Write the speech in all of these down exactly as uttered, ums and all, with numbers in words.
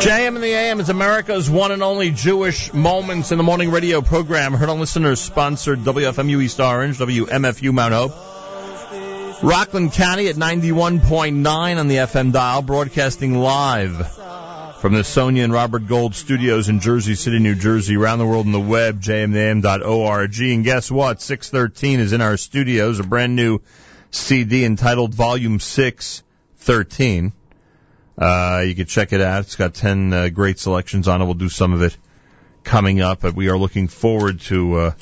J M and the A M is America's one and only Jewish Moments in the Morning radio program. Heard on listeners sponsored W F M U East Orange, W M F U Mount Hope, Rockland County at ninety-one point nine on the F M dial, broadcasting live from the Sonia and Robert Gold Studios in Jersey City, New Jersey, around the world on the web, J M the A M dot org. And guess what? six thirteen is in our studios, a brand new C D entitled Volume six thirteen. Uh, you can check it out. It's got ten uh, great selections on it. We'll do some of it coming up, but we are looking forward to uh,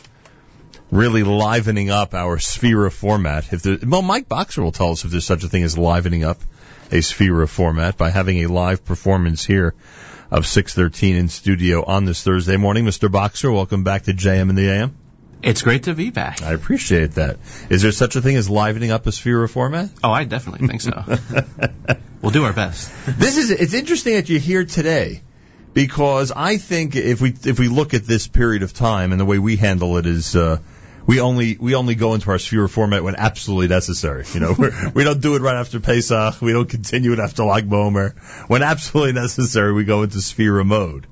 really livening up our Sefira format. If there, well, Mike Boxer will tell us if there's such a thing as livening up a Sefira format by having a live performance here of six thirteen in studio on this Thursday morning. Mister Boxer, welcome back to J M and the A M. It's great to be back. I appreciate that. Is there such a thing as livening up a Sefira format? Oh, I definitely think so. We'll do our best. This is, it's interesting that you're here today, because I think if we if we look at this period of time and the way we handle it is, uh, we only we only go into our Sefira format when absolutely necessary. You know, we're, we don't do it right after Pesach. We don't continue it after Lag B'Omer. When absolutely necessary, we go into Sefira mode.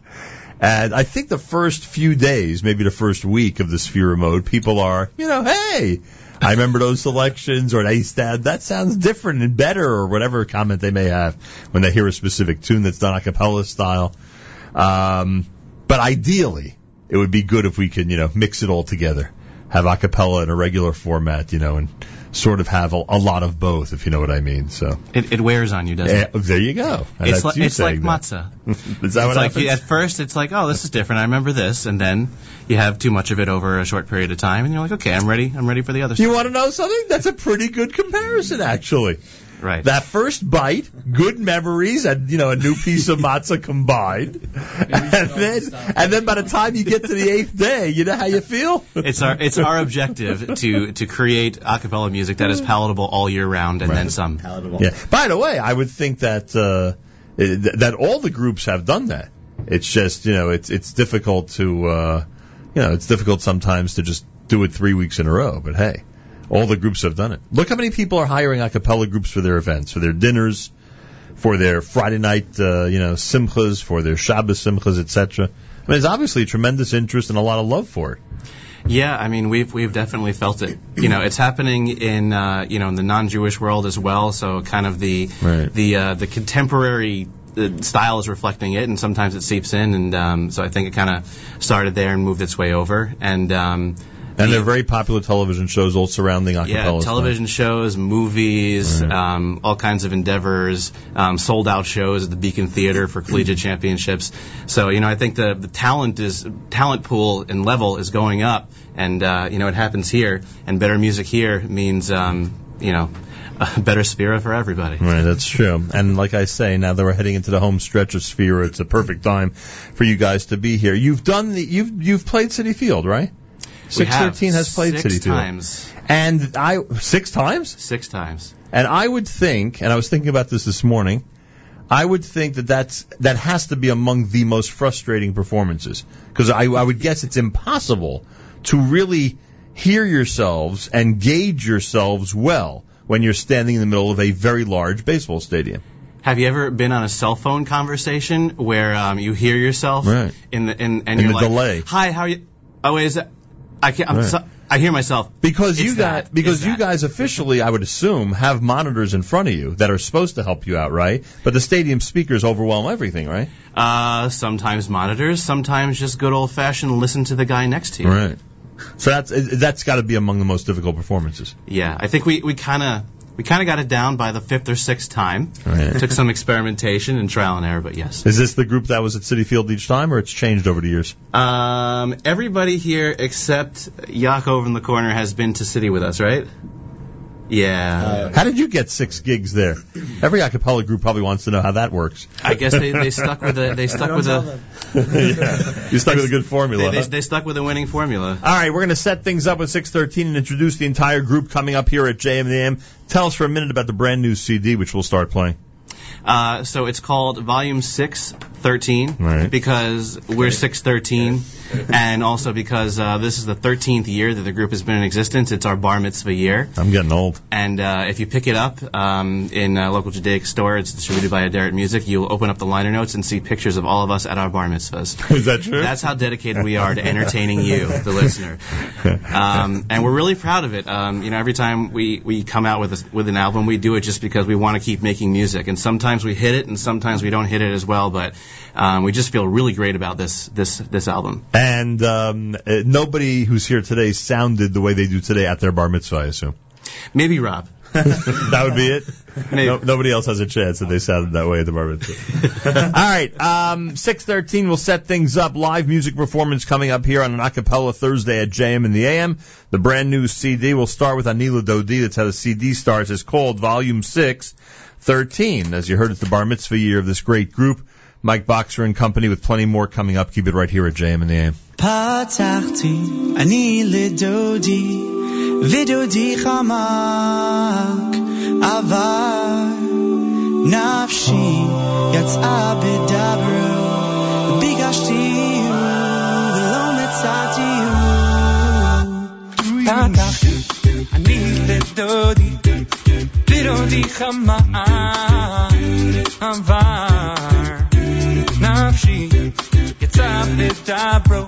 And I think the first few days, maybe the first week of the Sefira mode, people are, you know, hey, I remember those selections, or nice dad, that sounds different and better, or whatever comment they may have when they hear a specific tune that's done a cappella style. Um, but ideally, it would be good if we can, you know, mix it all together, have a cappella in a regular format, you know, and sort of have a, a lot of both, if you know what I mean. So it, it wears on you, doesn't it? Uh, there you go. And it's like, it's like matzah. Is that what happens? Like, at first, it's like, oh, this is different. I remember this, and then you have too much of it over a short period of time, and you're like, okay, I'm ready. I'm ready for the other stuff. You want to know something? That's a pretty good comparison, actually. Right. That first bite, good memories, and you know, a new piece of matzah combined, and then and then by the time you get to the eighth day, you know how you feel. It's our it's our objective to to create a cappella music that is palatable all year round, and right. then some. Palatable. Yeah. By the way, I would think that uh, that all the groups have done that. It's just, you know, it's it's difficult to uh, you know it's difficult sometimes to just do it three weeks in a row. But hey. All the groups have done it. Look how many people are hiring a cappella groups for their events, for their dinners, for their Friday night, uh, you know, simchas, for their Shabbos simchas, et cetera. I mean, there's obviously a tremendous interest and a lot of love for it. Yeah, I mean, we've we've definitely felt it. You know, it's happening in uh, you know in the non-Jewish world as well. So kind of the right. the uh, the contemporary. The style is reflecting it, and sometimes it seeps in, and um, so I think it kind of started there and moved its way over. And um, and they're very popular television shows all surrounding a cappella. Yeah, television shows, movies, right. um, all kinds of endeavors, um, sold-out shows at the Beacon Theater for collegiate championships. So you know, I think the the talent is talent pool and level is going up, and uh, you know, it happens here, and better music here means um, you know. A better Sefira for everybody. Right, that's true. And like I say, now that we're heading into the home stretch of Sefira, it's a perfect time for you guys to be here. You've done the, you've you've played Citi Field, right? six thirteen has played Citi Field. Six times. And I six times? Six times. And I would think, and I was thinking about this this morning, I would think that that's that has to be among the most frustrating performances, because I, I would guess it's impossible to really hear yourselves and gauge yourselves well when you're standing in the middle of a very large baseball stadium. Have you ever been on a cell phone conversation where um, you hear yourself right. in the in and in you're the like, delay. "Hi, how are you?" Oh, is that? I can't. I'm right. so, I hear myself because it's you got because it's you that. Guys officially, I would assume, have monitors in front of you that are supposed to help you out, right? But the stadium speakers overwhelm everything, right? Uh, sometimes monitors, sometimes just good old fashioned listen to the guy next to you, right? So that's that's got to be among the most difficult performances. Yeah, I think we we kind of we kind of got it down by the fifth or sixth time. Right. Took some experimentation and trial and error, but yes. Is this the group that was at Citi Field each time, or it's changed over the years? Um, everybody here except Yaakov in the corner has been to Citi with us, right? Yeah. How did you get six gigs there? Every a cappella group probably wants to know how that works. I guess they, they stuck with a they stuck with a yeah. You stuck with a good formula. They, they, huh? they stuck with a winning formula. All right, we're going to set things up with six thirteen and introduce the entire group coming up here at J M and the A M. Tell us for a minute about the brand new C D, which we'll start playing. Uh, so it's called Volume six thirteen, right, because we're six thirteen, and also because uh, this is the thirteenth year that the group has been in existence. It's our bar mitzvah year. I'm getting old. And uh, if you pick it up um, in a local Judaic store, it's distributed by Aderet Music, you'll open up the liner notes and see pictures of all of us at our bar mitzvahs. Is that true? That's how dedicated we are to entertaining you, the listener. Um, and we're really proud of it. Um, you know, every time we, we come out with a, with an album, we do it just because we want to keep making music. And sometimes we hit it, and sometimes we don't hit it as well, but um, we just feel really great about this this this album. And um, nobody who's here today sounded the way they do today at their bar mitzvah, I assume. Maybe Rob. That would be it. No, nobody else has a chance that they sounded that way at the bar mitzvah. All right, um, six thirteen will set things up. Live music performance coming up here on an acapella Thursday at J M and the A M. The brand new C D will start with Anila Dodi. That's how the C D starts. It's called Volume six thirteen. As you heard, at the bar mitzvah year of this great group, Mike Boxer and company, with plenty more coming up. Keep it right here at J M and the A M. Patachti ani ledodi vidodi chamak avar nafshi yatsa bedabro bigashti lo metzati patachti ani ledodi vidodi chamak avar nafshi יצא בדברו,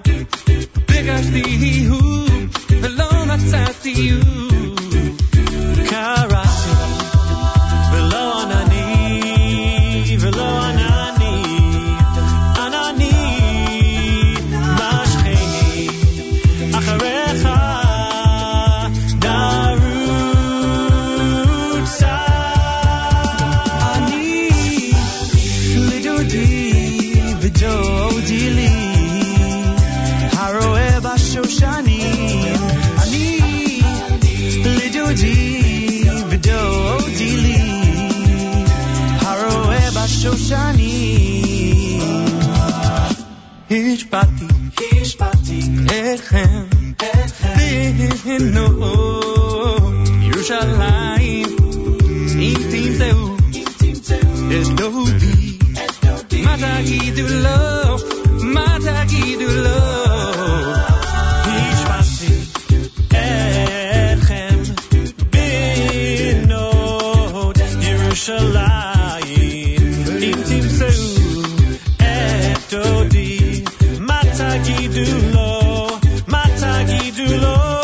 פגשתי הוא, ולא מצאתי הוא. קראתי, ולא ענני, ולא ענני, ענני, משכני, אחריך דרוצה. אני לדודי ודודי לי הרואה בשושנים, אני לדודי ודודי לי הרואה בשושנים. השפעתי אתכם בהנות ירושלים, אם תמצאו את דודי Matagidu love, Matagidu love. Hishmati etchem binod Yerushalayim. Im timtzeu et dodi. Matagidu love, Matagidu love.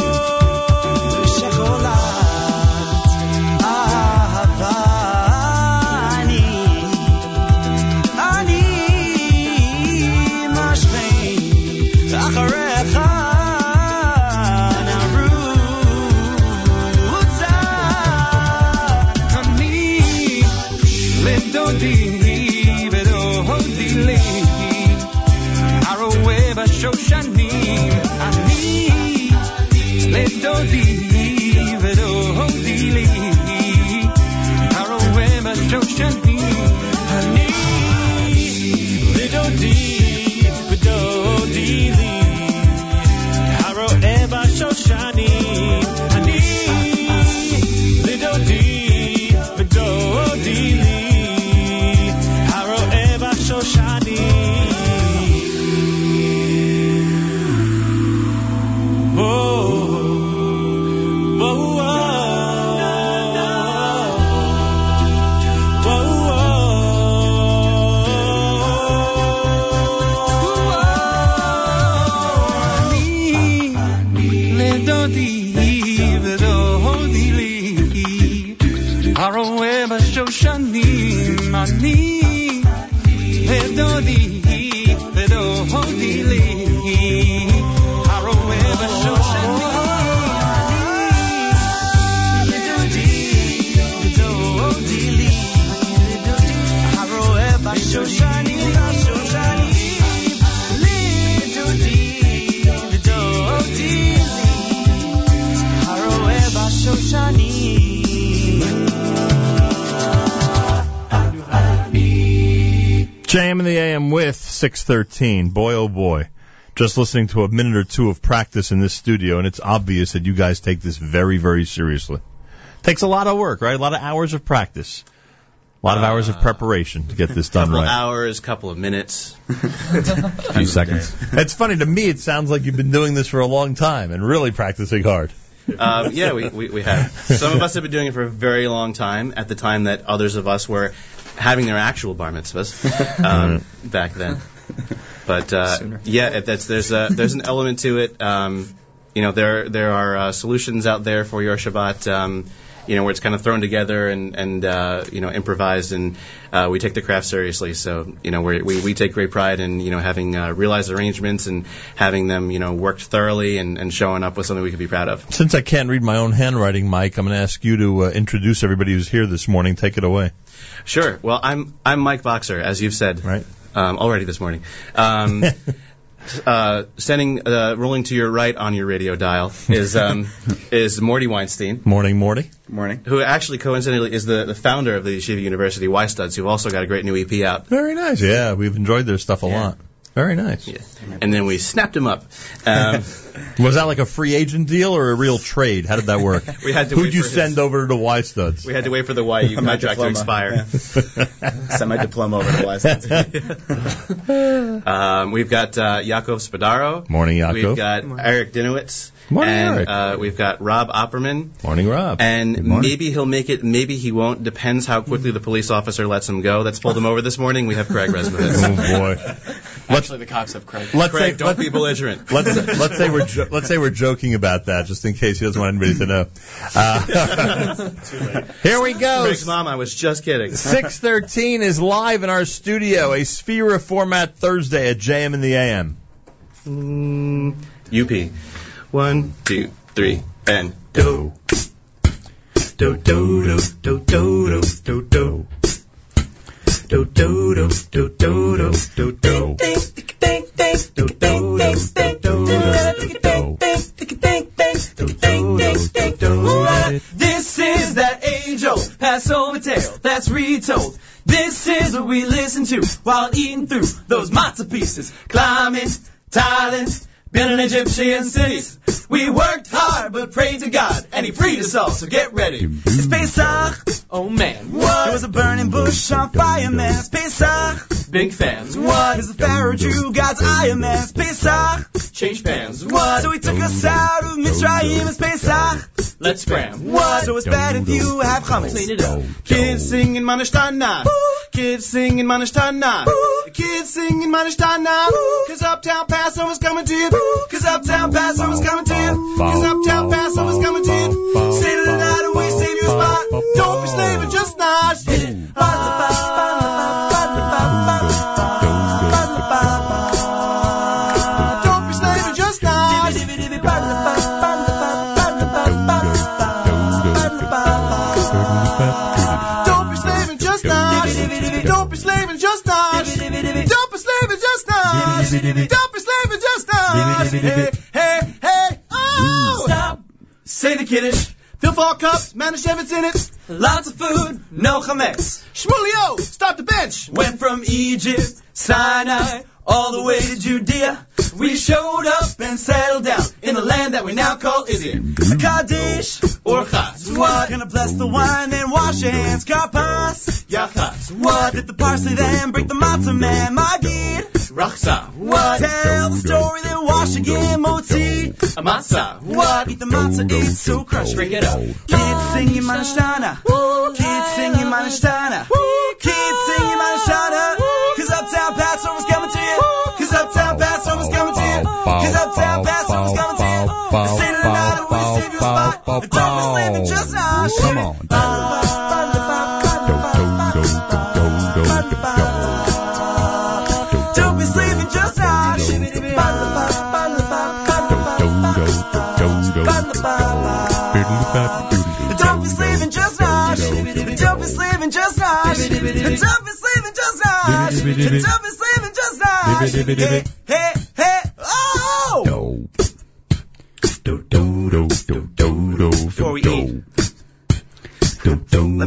J M and the A M with six thirteen. Boy, oh boy. Just listening to a minute or two of practice in this studio, and it's obvious that you guys take this very, very seriously. Takes a lot of work, right? A lot of hours of practice. A lot of hours uh, of preparation to get this done right. A couple hours, couple of minutes. A few seconds. It's funny, to me it sounds like you've been doing this for a long time and really practicing hard. Um, yeah, we, we, we have. Some of us have been doing it for a very long time, at the time that others of us were having their actual bar mitzvahs um, back then. But, uh, yeah, that's, there's a, there's an element to it. Um, you know, there there are uh, solutions out there for your Shabbat, um, you know, where it's kind of thrown together and, and uh, you know, improvised, and uh, we take the craft seriously. So, you know, we're, we we take great pride in, you know, having uh, realized arrangements and having them, you know, worked thoroughly and, and showing up with something we could be proud of. Since I can't read my own handwriting, Mike, I'm going to ask you to uh, introduce everybody who's here this morning. Take it away. Sure. Well, I'm I'm Mike Boxer, as you've said, right? Um, already this morning. Um, uh, standing, uh, rolling to your right on your radio dial is um, is Morty Weinstein. Morning, Morty. Morning. Who actually, coincidentally, is the, the founder of the Yeshiva University, Y Studs, who also got a great new E P out. Very nice. Yeah, we've enjoyed their stuff a yeah. lot. Very nice. Yeah. And then we snapped him up. Um, was that like a free agent deal or a real trade? How did that work? We had to Who'd wait you for send his... over to Y Studs? We had to wait for the Y U contract to expire. Yeah. Send my diploma over to Y Studs. um, we've got uh, Yaakov Spadaro. Morning, Yaakov. We've got Morning. Eric Dinowitz. Morning, and, Eric. Uh, we've got Rob Opperman. Morning, Rob. And morning. Maybe he'll make it, maybe he won't. Depends how quickly the police officer lets him go. That's pulled him over this morning. We have Craig Resmovitz. Oh, boy. Let's, Actually, the cops have Craig. Let's Craig, say, don't let's, be belligerent. Let's, let's, say we're jo- let's say we're joking about that, just in case he doesn't want anybody to know. Uh, Too late. Here we go. Craig's mom, I was just kidding. six thirteen is live in our studio, a Sefira format Thursday at J M and the A M. Mm, U P. One, two, three, and go. Do, do, do, do, do, do, do, do. Do do do do do do do. This is that age old Passover tale that's retold. This is what we listen to while eating through those matzah pieces. Climbing, Thailand, been in Egyptian cities. We worked hard but prayed to God and he freed us all, so get ready. It's Pesach. Oh man. What? There was a burning bush on fire, man. It's Pesach. Big fans. What? There's a Pharaoh Jew, God's eye, man. It's Pesach. Change pans. What? So he took us out of Mitzrayim. It's Pesach. Let's scram. What? So it's bad if you have hummus. Clean it up. Kids singing Manishtana. Kids singing Manishtana. Kids singing Manishtana. Cause Uptown Passover's coming to you. Cause Uptown Passover's coming to you. Cause Uptown Passover's coming to you. Stay to the night and we save you a spot. Don't be slaving, just not hit it. Don't be slaving, just not hit it. Don't be slaving, just not hit it. Don't be slaving, just not hit it. Don't be slaving, just not hit it. Don't be slaving, just not hit it. Hey, hey, oh! Stop. Say the Kiddush. Fill four cups, manage Shevitz in it. Lots of food, no chametz. Shmulio, stop the bench. Went from Egypt, Sinai, all the way to Judea. We showed up and settled down in the land that we now call Israel. Kaddish or Chas. What? Gonna bless the wine and wash your hands. Karpas, Yachas. What? Did the parsley then break the matzah man? Magid, Rachsa. What? Tell the story then wash again. Motzi, Amasa. What? Eat the matzah, it's so crushed. Drink it up. Kids singing Manishtana. Kids singing Manishtana. Kids singing Manishtana. Cause Uptown Passover's coming to you. Cause Uptown Passover's coming to you. Cause Uptown Passover's coming to you. The state of the night and we save you a spot. And don't be slaving, just our shit. Come on, dog. Don't be slaving, just our shit. Don't be slaving, just our shit. Don't be slaving, just our shit. Don't be slaving, just our shit. Don't be slaving, just our shit. Hey, hey, hey, oh! Before we eat, let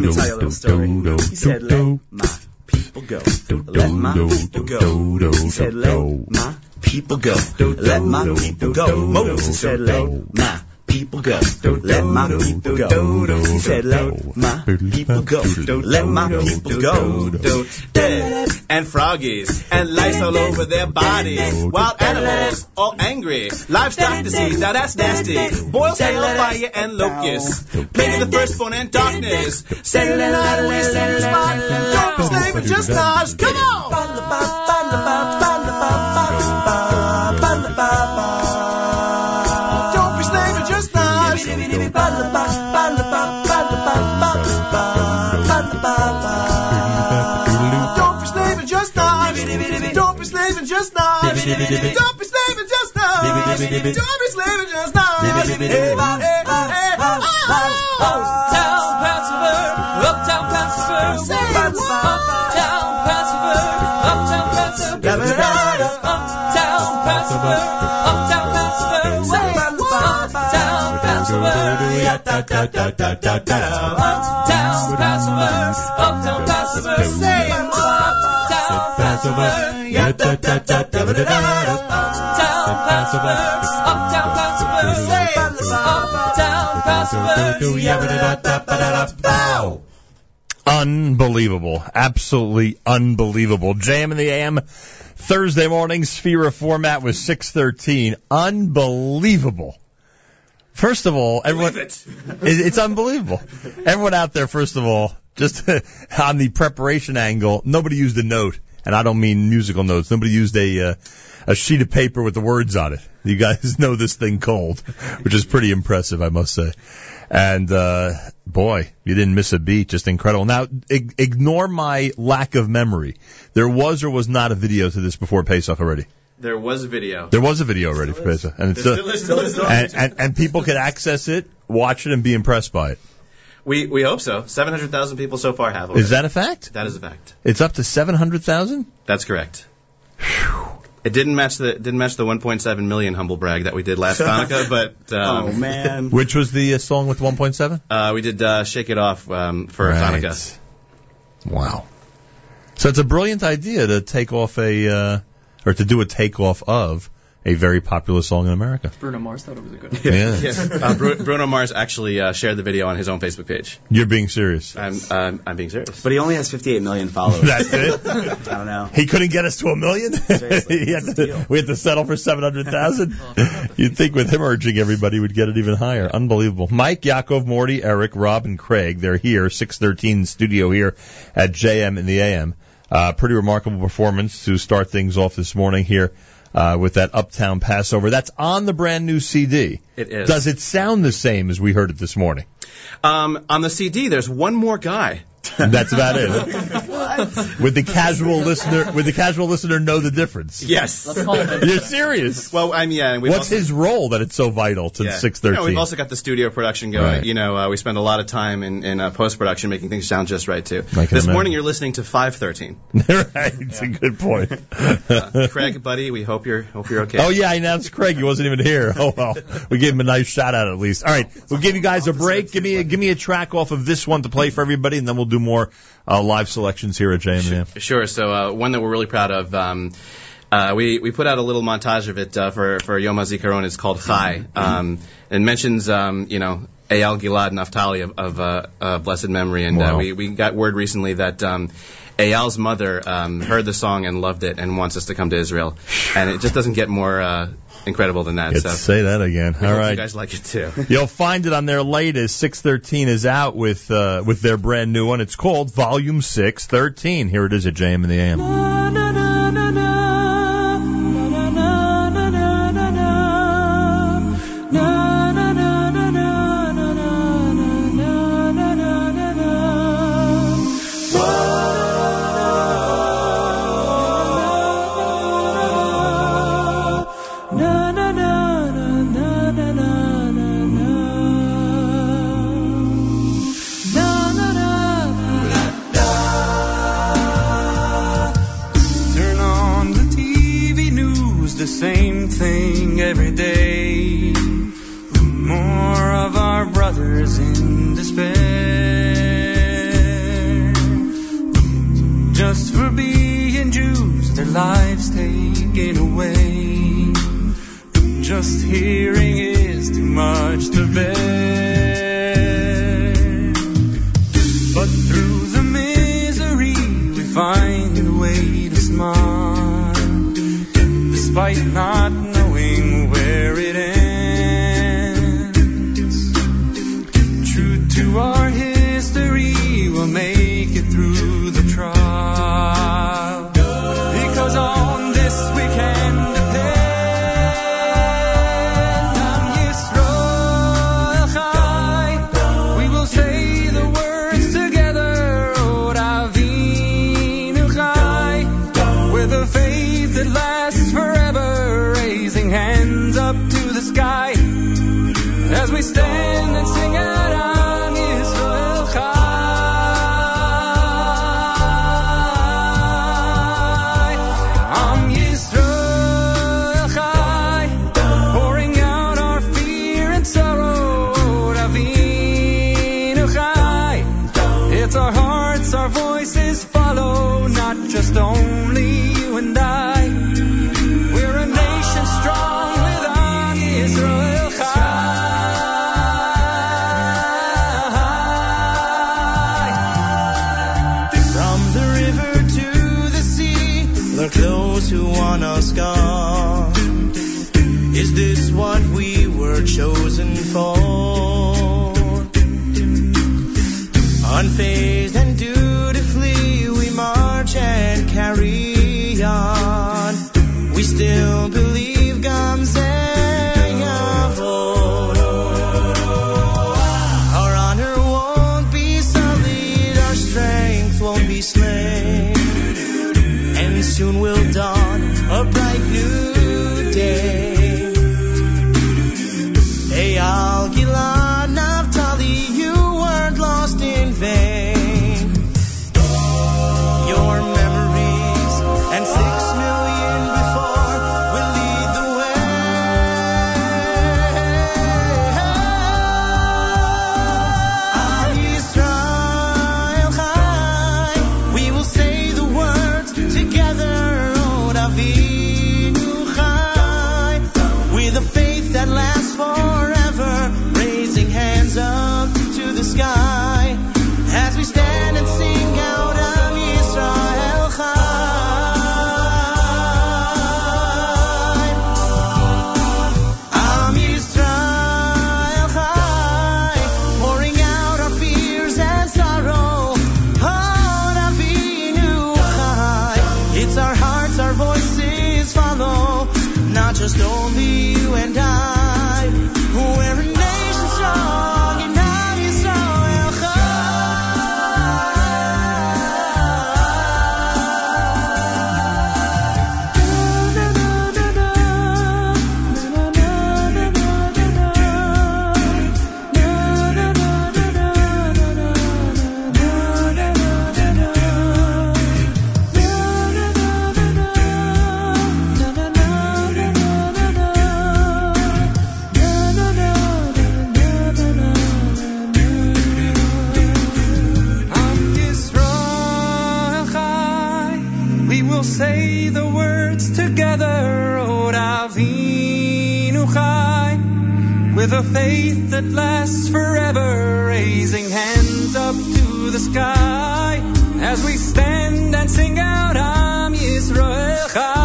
me tell you a little story. He said, let my people go. Let my people go. He said, let my people go. Let my people go. Moses said, let my people go. people go. Let my people go. He said, let my people go. Let my people go. And froggies and lice all over their bodies. Wild animals all angry. Livestock disease, now that's nasty. Boils, hail, fire, and locusts. Plague of the firstborn and darkness. Send it out, we send it spot. Don't slave and just lies. Come on! Don't be slaving just now. Don't be slaving just now. Uptown Plattsburgh, Uptown Plattsburgh, Uptown Plattsburgh, Uptown Plattsburgh, Uptown Plattsburgh, Uptown Plattsburgh, Uptown Plattsburgh, Uptown Plattsburgh, Uptown Plattsburgh, Uptown Plattsburgh. Uptown Plattsburgh, Uptown Plattsburgh. Unbelievable. Absolutely unbelievable. J M in the A M Thursday morning, Sefira format was six thirteen. Unbelievable. First of all, everyone, it. it's unbelievable. Everyone out there, first of all, just on the preparation angle, nobody used a note. And I don't mean musical notes. Nobody used a uh, a sheet of paper with the words on it. You guys know this thing cold, which is pretty impressive, I must say. And, uh boy, you didn't miss a beat. Just incredible. Now, ig- ignore my lack of memory. There was or was not a video to this before Pesach already? There was a video. There was a video already for Pesach. And, still, still and, and, and people could access it, watch it, and be impressed by it. We we hope so. seven hundred thousand people so far have already. Is that a fact? That is a fact. It's up to seven hundred thousand? That's correct. Whew. It didn't match the didn't match the one point seven million humble brag that we did last Hanukkah, but um, oh man, which was the uh, song with one point seven? Uh, we did uh, "Shake It Off" um, for right. Hanukkah. Wow. So it's a brilliant idea to take off a uh, or to do a takeoff of a very popular song in America. Bruno Mars thought it was a good idea. Yeah. yeah. Uh, Bru- Bruno Mars actually uh, shared the video on his own Facebook page. You're being serious. I'm um, I'm being serious. But he only has fifty-eight million followers. That's it? I don't know. He couldn't get us to a million? Seriously. he had to, we had to settle for seven hundred thousand? You'd think with him urging everybody would get it even higher. Unbelievable. Mike, Yaakov, Morty, Eric, Rob, and Craig, they're here, six thirteen studio here at J M in the A M. Uh, pretty remarkable performance to start things off this morning here. Uh, with that Uptown Passover. That's on the brand new C D. It is. Does it sound the same as we heard it this morning? Um, on the C D, there's one more guy. That's about it. What? Would the casual listener, would the casual listener know the difference? Yes. Let's call it. You're serious? Well, I mean, yeah. What's also, his role that it's so vital to yeah. six thirteen? You know, we've also got the studio production going. Right. You know, uh, we spend a lot of time in, in uh, post-production making things sound just right, too. This imagine. morning you're listening to five thirteen. Right. It's yeah. a good point. uh, Craig, buddy, we hope you're hope you're okay. Oh, yeah, I announced Craig. He wasn't even here. Oh, well. We gave him a nice shout-out at least. All right. We'll give you guys a break. Give me a, give me a track off of this one to play for everybody, and then we'll do more uh, live selections here at J M. Sure, sure. So uh, one that we're really proud of, um, uh, we we put out a little montage of it uh, for for Yom HaZikaron. It's called Chai, um, and mentions um, you know Eyal Gilad Naftali of, of uh, uh, blessed memory, and wow. uh, we we got word recently that. Um, Eyal's mother um, heard the song and loved it and wants us to come to Israel. And it just doesn't get more uh, incredible than that. So say that again. All right. You guys like it too. You'll find it on their latest. six thirteen is out with uh, with their brand new one. It's called Volume six thirteen. Here it is at J M in the A M. Na, na, na, na, na. Same thing every day. More of our brothers in despair. Just for being Jews, their lives taken away. Just hearing is is too much to bear. But through the misery, we find a way to smile, despite not knowing where it ends. True to our history, we'll make it through the trial, because on this we can depend. Sky as we stand and sing out on Israel Chai, on Israel Chai, pouring out our fear and sorrow, Ravinu Chai. It's our hearts, our voices follow, not just only you and I. We're a nation strong with us. Israel Chai. From the river to the sea, look those who want us gone. Is this what we were chosen for? Unfazed and dutifully, we march and carry on. We still believe Gam slain, and soon will dawn a bright new day. Eyal, Gilad, Naphtali, you weren't lost in vain. Your memories and six million before will lead the way. Am Yisrael Chai. We will say the words together, Od Avinu Chai, with a faith that lasts forever, raising hands up to the sky, as we stand and sing out Am Yisrael Chai, Am Yisrael Chai, pouring out our fears and sorrow, Od Avinu Chai. It's our hearts, our voices follow, not just only you and I. We're a nation strong and Am Yisrael Am Yisrael Chai. We will say the words together, Od Avinu Chai, with a faith that lasts forever, raising hands up to the sky, as we stand and sing out Am Yisrael Chai,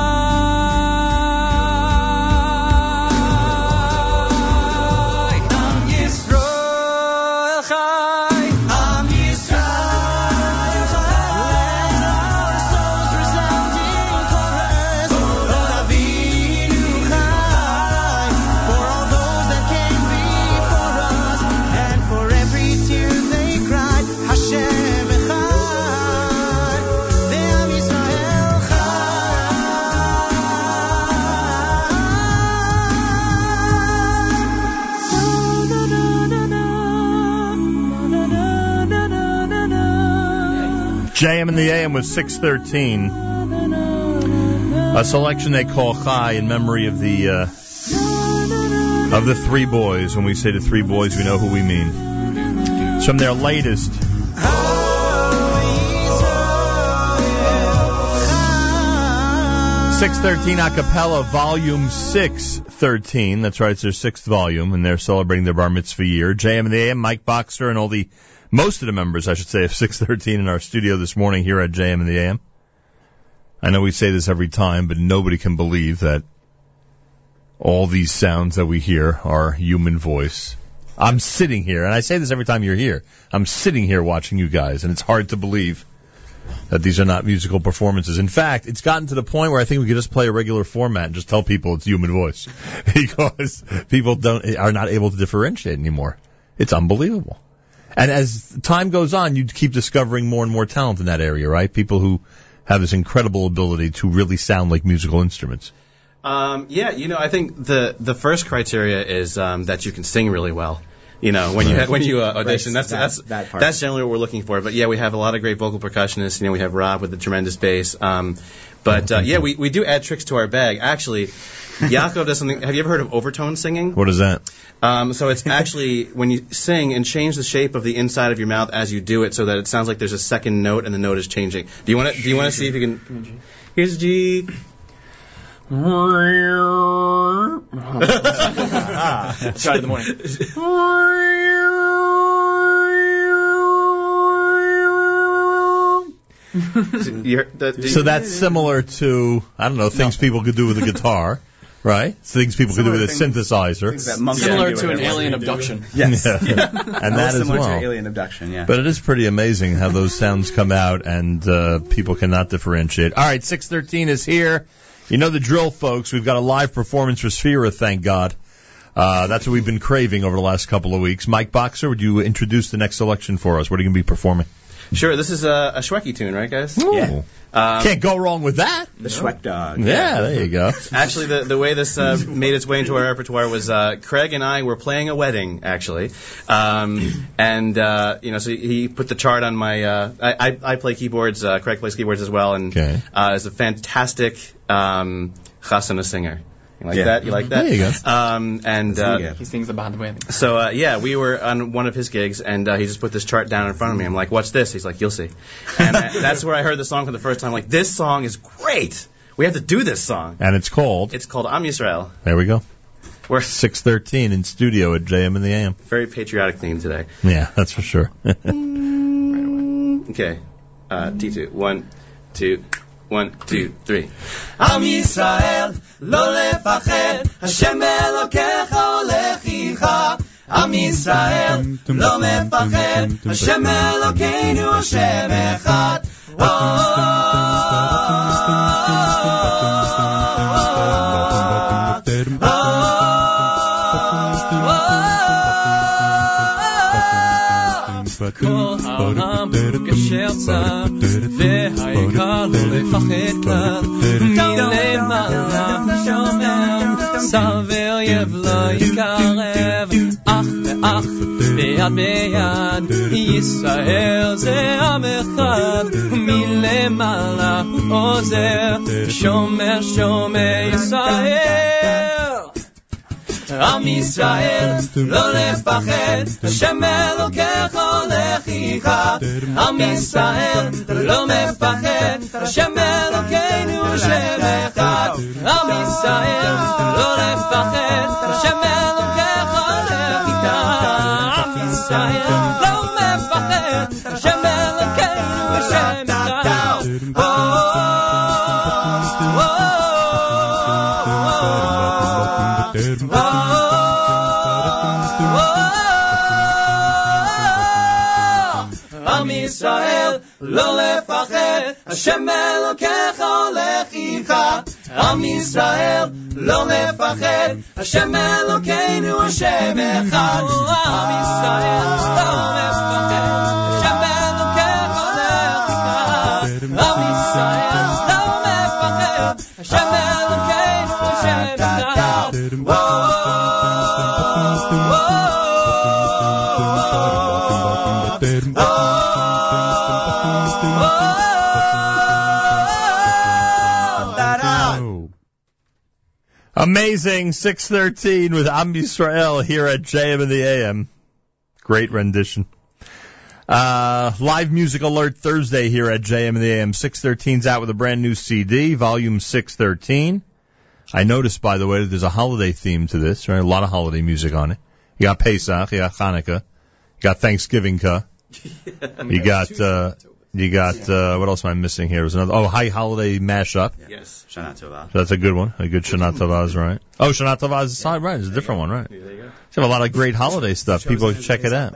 Am Yisrael Chai, Am Yisrael Chai. Od Avinu Chai, for all those that came before us, and for every tear they cried, Hashem Echad, Am Yisrael Chai. J M and the A M with six thirteen, a selection they call Chai in memory of the uh, of the three boys. When we say the three boys, we know who we mean. It's from their latest, six thirteen Acapella, Volume six thirteen. That's right, it's their sixth volume, and they're celebrating their bar mitzvah year. J M and the A M, Mike Boxer, and all the, most of the members, I should say, of six thirteen in our studio this morning here at J M and the A M. I know we say this every time, but nobody can believe that all these sounds that we hear are human voice. I'm sitting here, and I say this every time you're here, I'm sitting here watching you guys, and it's hard to believe that these are not musical performances. In fact, it's gotten to the point where I think we could just play a regular format and just tell people it's human voice, because people don't are not able to differentiate anymore. It's unbelievable. And as time goes on, you keep discovering more and more talent in that area, right? People who have this incredible ability to really sound like musical instruments. Um, yeah, you know, I think the the first criteria is um, that you can sing really well. You know, when you ha- when you uh, audition, that's that's that, that's, that that's generally what we're looking for. But yeah, we have a lot of great vocal percussionists. You know, we have Rob with the tremendous bass. Um, but uh, yeah, we, we do add tricks to our bag. Actually, Yaakov does something. Have you ever heard of overtone singing? What is that? Um, so it's actually when you sing and change the shape of the inside of your mouth as you do it, so that it sounds like there's a second note and the note is changing. Do you want to do you want to see if you can? Here's G. Oh, ah, try it in the morning. So that's similar to, I don't know, things no. people could do with a guitar, right? Things people similar could do with a synthesizer. Similar to an alien abduction. Yes. Yeah. Yeah. And that as well. Similar to alien abduction, yeah. But it is pretty amazing how those sounds come out and uh, people cannot differentiate. All right, six thirteen is here. You know the drill, folks. We've got a live performance for Sefira, thank God. Uh, that's what we've been craving over the last couple of weeks. Mike Boxer, would you introduce the next selection for us? What are you going to be performing? Sure. This is a, a Shweki tune, right, guys? Ooh. Yeah. Um, can't go wrong with that. The Shwek Dog. Yeah, yeah, there you go. Actually, the, the way this uh, made its way into our repertoire was uh, Craig and I were playing a wedding, actually. Um, and, uh, you know, so he put the chart on my... Uh, I, I play keyboards. Uh, Craig plays keyboards as well. And okay. uh, is a fantastic um, chasana singer. You like yeah. that? You like that? There you go. Um, and uh, he sings about the wedding. So uh, yeah, we were on one of his gigs, and uh, he just put this chart down in front of me. I'm like, "What's this?" He's like, "You'll see." And I, that's where I heard the song for the first time. I'm like, this song is great. We have to do this song. And it's called. It's called Am Yisrael. There we go. We're six thirteen in studio at J M and the A M. Very patriotic theme today. Yeah, that's for sure. Right away. Okay, uh, T two, one, two. One, two, three. Am Yisrael, lo lefached, Hashem Elokecha olechicha. Am Yisrael, lo mefached, Hashem Elokeinu Hashem Echad. Am Yisrael, lo lefached, Hashem Elokecha olechicha. Am Yisrael, lo mefached, Hashem Elokeinu Hashem Echad. Am Yisrael, lo lefached, Hashem Elokecha olechicha. Am Yisrael, lo mefached, Hashem Elokeinu Hashem Echad. Oh, oh, oh, oh. Yisrael, lo lefached, Hashem Elokecha olechicha. Am Yisrael, lo lefached, Hashem Elokeinu Hashem Echad. Am Yisrael, lo lefached, Hashem Elokecha olechicha. Am Yisrael, lo lefached, Hashem Elokeinu Hashem Echad. Whoa, whoa, whoa. Amazing, six thirteen with Am Yisrael here at J M and the A M. Great rendition. Uh, live music alert Thursday here at J M and the A M. six thirteen's out with a brand new C D, volume six thirteen. I noticed, by the way, that there's a holiday theme to this, right? A lot of holiday music on it. You got Pesach, you got Hanukkah, you got Thanksgiving, ka. You got, uh, you got, uh, what else am I missing here? There's another, oh, high holiday mashup. Yes. Shana Tovah. So that's a good one. A good Shana Tovah is right. Oh, Shana Tovah is yeah. right. It's a different one, right? Yeah, there you go. So you have a lot of great holiday stuff. People check it out.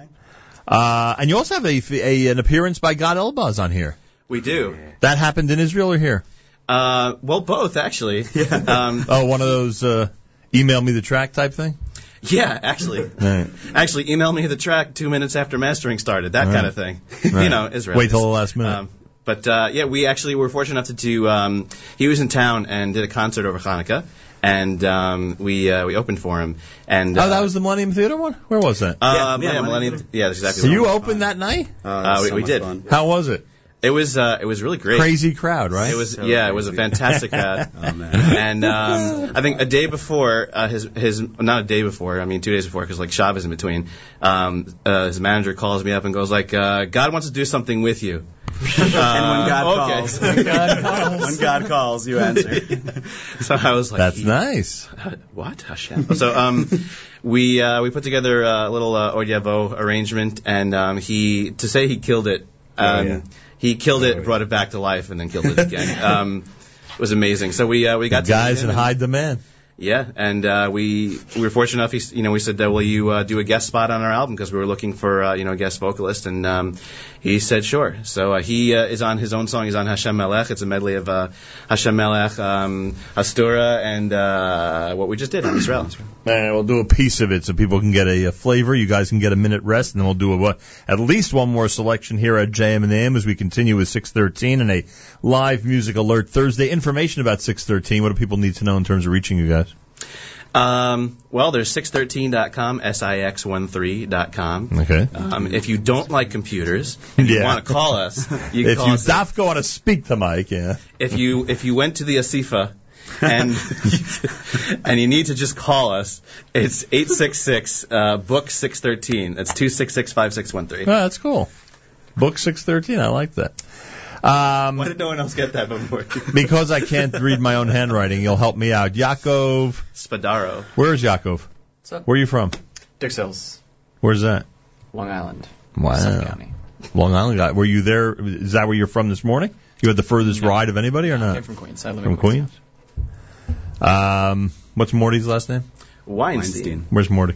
Uh, and you also have a, a, an appearance by Gad Elbaz on here. We do. That happened in Israel or here? Uh, well, both, actually. um, oh, one of those, uh, email me the track type thing? Yeah, actually. Right. Actually, email me the track two minutes after mastering started, that right. kind of thing. Right. You know, Israel. Wait till the last minute. Um, but, uh, yeah, we actually were fortunate enough to do, um, he was in town and did a concert over Hanukkah. And um, we uh, we opened for him. And, uh, oh, that was the Millennium Theater one? Where was that? Uh, yeah, yeah, Millennium. Th- yeah, that's exactly. So you opened fun. that night? Uh, uh, we so we did. Fun. How was it? It was uh, it was really great. Crazy crowd, right? It was so yeah, crazy. It was a fantastic crowd. Oh man! And um, I think a day before uh, his his not a day before, I mean two days before, because like Shabbos in between. Um, uh, his manager calls me up and goes like, uh, "God wants to do something with you." And when God uh, calls, okay. when, God calls. when God calls, you answer. So I was like, "That's he, nice." What Hashem? So um. We uh, we put together a little uh, Odyavo arrangement, and um, he to say he killed it. Um, yeah, yeah. He killed it, brought it back to life, and then killed it again. Um, it was amazing. So we uh, we got the to guys in Hide the Man. Yeah, and uh, we we were fortunate enough. He, you know, we said, "Will you uh, do a guest spot on our album?" Because we were looking for uh, you know a guest vocalist, and um, he said, "Sure." So uh, he uh, is on his own song. He's on Hashem Melech. It's a medley of uh, Hashem Melech, um, Astura, and uh, what we just did on Israel. Man, we'll do a piece of it so people can get a, a flavor. You guys can get a minute rest, and then we'll do a, at least one more selection here at J M and A M as we continue with six thirteen and a live music alert Thursday. Information about six thirteen. What do people need to know in terms of reaching you guys? Um, well, there's six thirteen dot com, six thirteen dot com. Okay. Um, if you don't like computers and you yeah. want to call us, you can call us. If you daf go want to speak to Mike, yeah. If you if you went to the Asifa and and you need to just call us, it's eight six six uh, book six thirteen. That's two six six, five six one three. Oh, that's cool. Book six thirteen. I like that. Um, Why did no one else get that before? Because I can't read my own handwriting. You'll help me out. Yaakov Spadaro. Where's Yaakov? What's up? Where are you from? Dix Hills. Where's that? Long Island. Wow. South County. Long Island. Were you there? Is that where you're from this morning? You had the furthest no. ride of anybody or no, not? I came from Queens. I live from Queens. Queens. Um, what's Morty's last name? Weinstein. Weinstein. Where's Morty?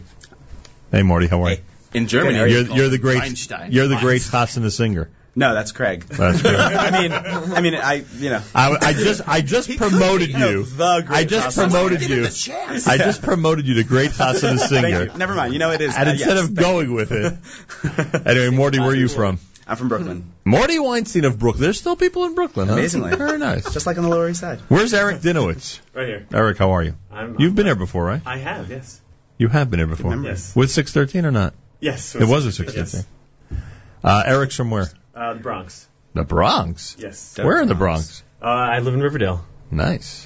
Hey, Morty. How are hey. you? In Germany. You're, you're the great Weinstein. You're the great Hassana singer. No, that's Craig. That's Craig. I mean, I mean, I you know. I, I just, I just promoted you. The great I just Hassana. promoted you. The I just promoted you to great Hassana singer. Never mind. You know it is. And uh, instead yes, of going you. with it, anyway, Morty, where are you from? I'm from Brooklyn. Morty Weinstein of Brooklyn. There's still people in Brooklyn. Amazingly, huh? Very nice. Just like on the Lower East Side. Where's Eric Dinowitz? Right here. Eric, how are you? I'm, You've I'm, been here before, right? I have. Yes. You have been here before. Yes. With six thirteen or not? Yes. It was a six thirteen. Yes. Uh, Eric's from where? Uh, the Bronx. The Bronx? Yes. Where Bronx. in the Bronx? Uh, I live in Riverdale. Nice.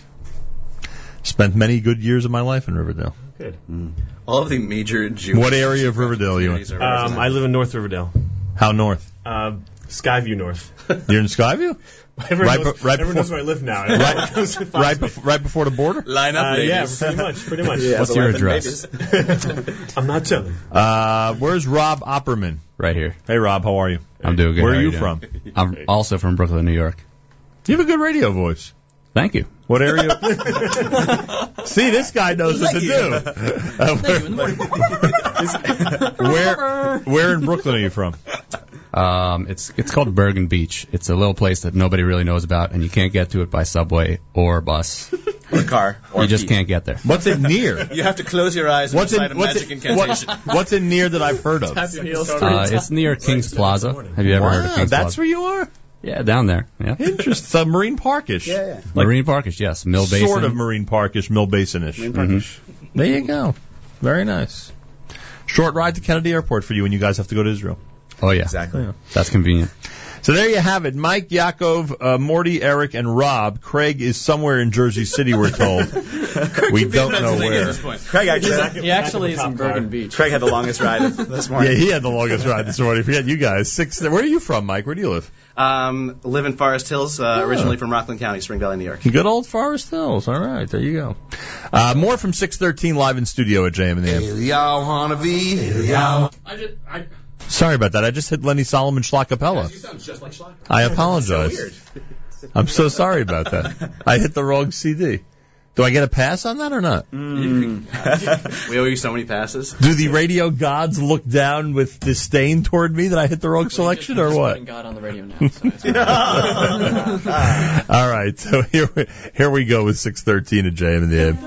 Spent many good years of my life in Riverdale. Good. Mm. All of the major Jewish... What area of Riverdale are you in? Um, I live in North Riverdale. How north? Uh, Skyview North. You're in Skyview? Everyone, right knows, be, right everyone before, knows where I live now. Right, right, bef- right before the border? Line up, uh, yeah, pretty much, pretty much. Yeah, what's your address? I'm not telling. Uh, where's Rob Opperman? Right here. Hey, Rob, how are you? I'm doing good. Where are you, you from? I'm also from Brooklyn, New York. You have a good radio voice. Thank you. What area? See, this guy knows what to do. Uh, where, where, where in Brooklyn are you from? Um, it's it's called Bergen Beach. It's a little place that nobody really knows about, and you can't get to it by subway or bus or car. Or you just beach. can't get there. What's it near? You have to close your eyes and what's recite in, a what's magic it, incantation. What, what's it near that I've heard of? Uh, it's near Kings Plaza. Have you ever wow, heard of Kings Plaza? That's where you are. Yeah, down there. Yeah. Interesting. So Marine Parkish. Yeah, yeah. Like Marine Parkish. Yes, Mill Basin. Sort of Marine Parkish, Mill Basinish. Marine Parkish. Mm-hmm. There you go. Very nice. Short ride to Kennedy Airport for you when you guys have to go to Israel. Oh, yeah. Exactly. Yeah. That's convenient. So there you have it. Mike, Yaakov, uh, Morty, Eric, and Rob. Craig is somewhere in Jersey City, we're told. We don't know where. Craig actually, back, he actually is in Bergen Beach. Craig had the longest ride this morning. Yeah, he had the longest ride this morning. Forget you guys. Six. Where are you from, Mike? Where do you live? Um, live in Forest Hills, uh, yeah. originally from Rockland County, Spring Valley, New York. Good old Forest Hills. All right, there you go. Uh, more from six thirteen live in studio at J M and the A M. I just, I... Sorry about that. I just hit Lenny Solomon Schlockapella. You sound just like Schlock. I apologize. So I'm so sorry about that. I hit the wrong C D. Do I get a pass on that or not? Mm. We owe you so many passes. Do the radio gods look down with disdain toward me that I hit the wrong selection, or what? God on the radio now. So it's all, right. All right, so here we, here we go with six thirteen at J M and the A M.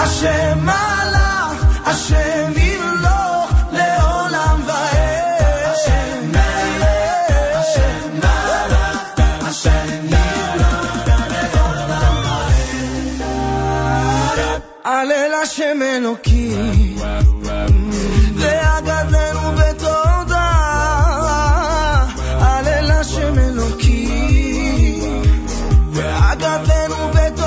Hashem Malach, Hashem Yilo, Leolam Va'ed. Hashem Melech, Hashem Malach, Hashem Yilo, Leolam Va'ed. Alel Hashem Elokim, Ve'agad Lenu Betoda. Alel Hashem Elokim, Ve'agad Lenu Betoda.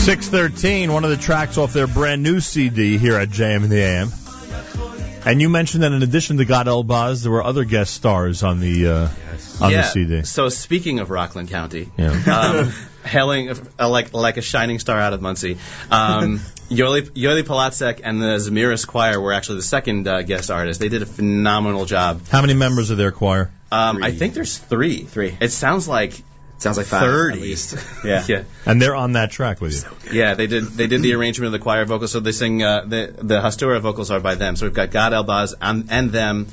six thirteen, one of the tracks off their brand new C D here at J M and the A M. And you mentioned that in addition to Gad Elbaz, there were other guest stars on the uh, on yeah. the C D. So speaking of Rockland County, yeah. um, hailing uh, like like a shining star out of Muncie, um, Yoely, Yoely Polatseck and the Zemiros Choir were actually the second uh, guest artist. They did a phenomenal job. How many members are their choir? Um, I think there's three. Three. It sounds like. Sounds like five, thirty. At least. Yeah. yeah. And they're on that track with you. So yeah, they did They did the arrangement of the choir vocals, so they sing, uh, the, the Hastura vocals are by them. So we've got Gad Elbaz and, and them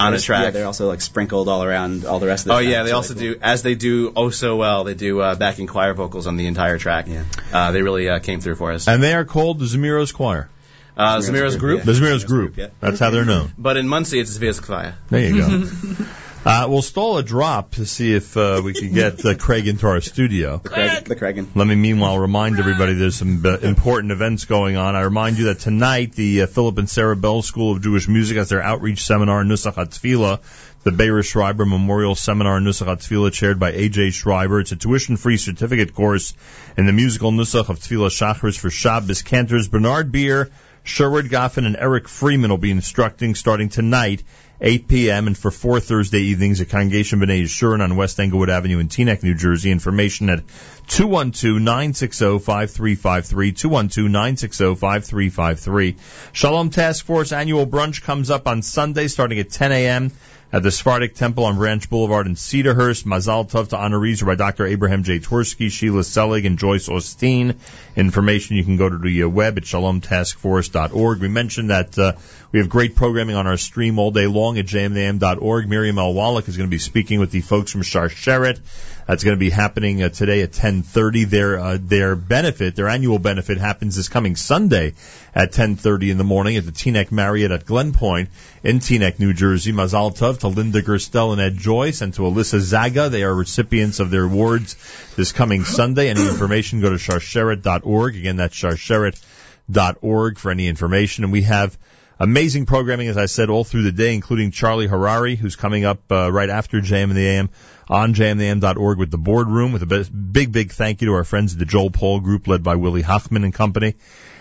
on a track. Yeah, they're also like sprinkled all around all the rest of the Oh, time. yeah, they it's also really cool. do, as they do oh so well, they do uh, backing choir vocals on the entire track. Yeah. Uh, they really uh, came through for us. And they are called the Zemiros Choir. Uh, Zemiros Group. The Zemiros Group. Yeah. Zemiros Zemiros Group. Yeah. That's how they're known. But in Muncie, it's Zemiros Choir. There you go. Uh, we'll stall a drop to see if uh, we can get uh, Craig into our studio. The Craig, the Craigin. Let me meanwhile remind everybody there's some uh, important events going on. I remind you that tonight the uh, Philip and Sarah Bell School of Jewish Music has their outreach seminar, Nusach HaTzefila, the Beira Schreiber Memorial Seminar, Nusach HaTzefila, chaired by A J Schreiber. It's a tuition-free certificate course in the musical Nusach HaTzefila Shacharis for Shabbos cantors. Bernard Beer, Sherwood Goffin, and Eric Freeman will be instructing starting tonight eight p.m. And for four Thursday evenings at Congregation B'nai Yeshurun on West Englewood Avenue in Teaneck, New Jersey. Information at two one two, nine six zero, five three five three, two one two, nine six zero, five three five three. Shalom Task Force annual brunch comes up on Sunday starting at ten a.m. at the Sephardic Temple on Ranch Boulevard in Cedarhurst. Mazal Tov to honorees by Doctor Abraham J. Twersky, Sheila Selig, and Joyce Osteen. Information you can go to the web at shalom task force dot org. We mentioned that uh, we have great programming on our stream all day long at J M the A M dot org. Miriam al Wallack is going to be speaking with the folks from Sharsheret. That's going to be happening uh, today at ten thirty. Their uh, their benefit, their annual benefit, happens this coming Sunday at ten thirty in the morning at the Teaneck Marriott at Glen Point in Teaneck, New Jersey. Mazal Tov to Linda Gerstel and Ed Joyce and to Alyssa Zaga. They are recipients of their awards this coming Sunday. Any information, go to sharsheret dot org. Again, that's sharsheret dot org for any information. And we have amazing programming, as I said, all through the day, including Charlie Harari, who's coming up uh, right after J M and the A M on J M the A M dot org with the boardroom, with a big, big thank you to our friends at the Joel Paul Group led by Willie Hoffman and company.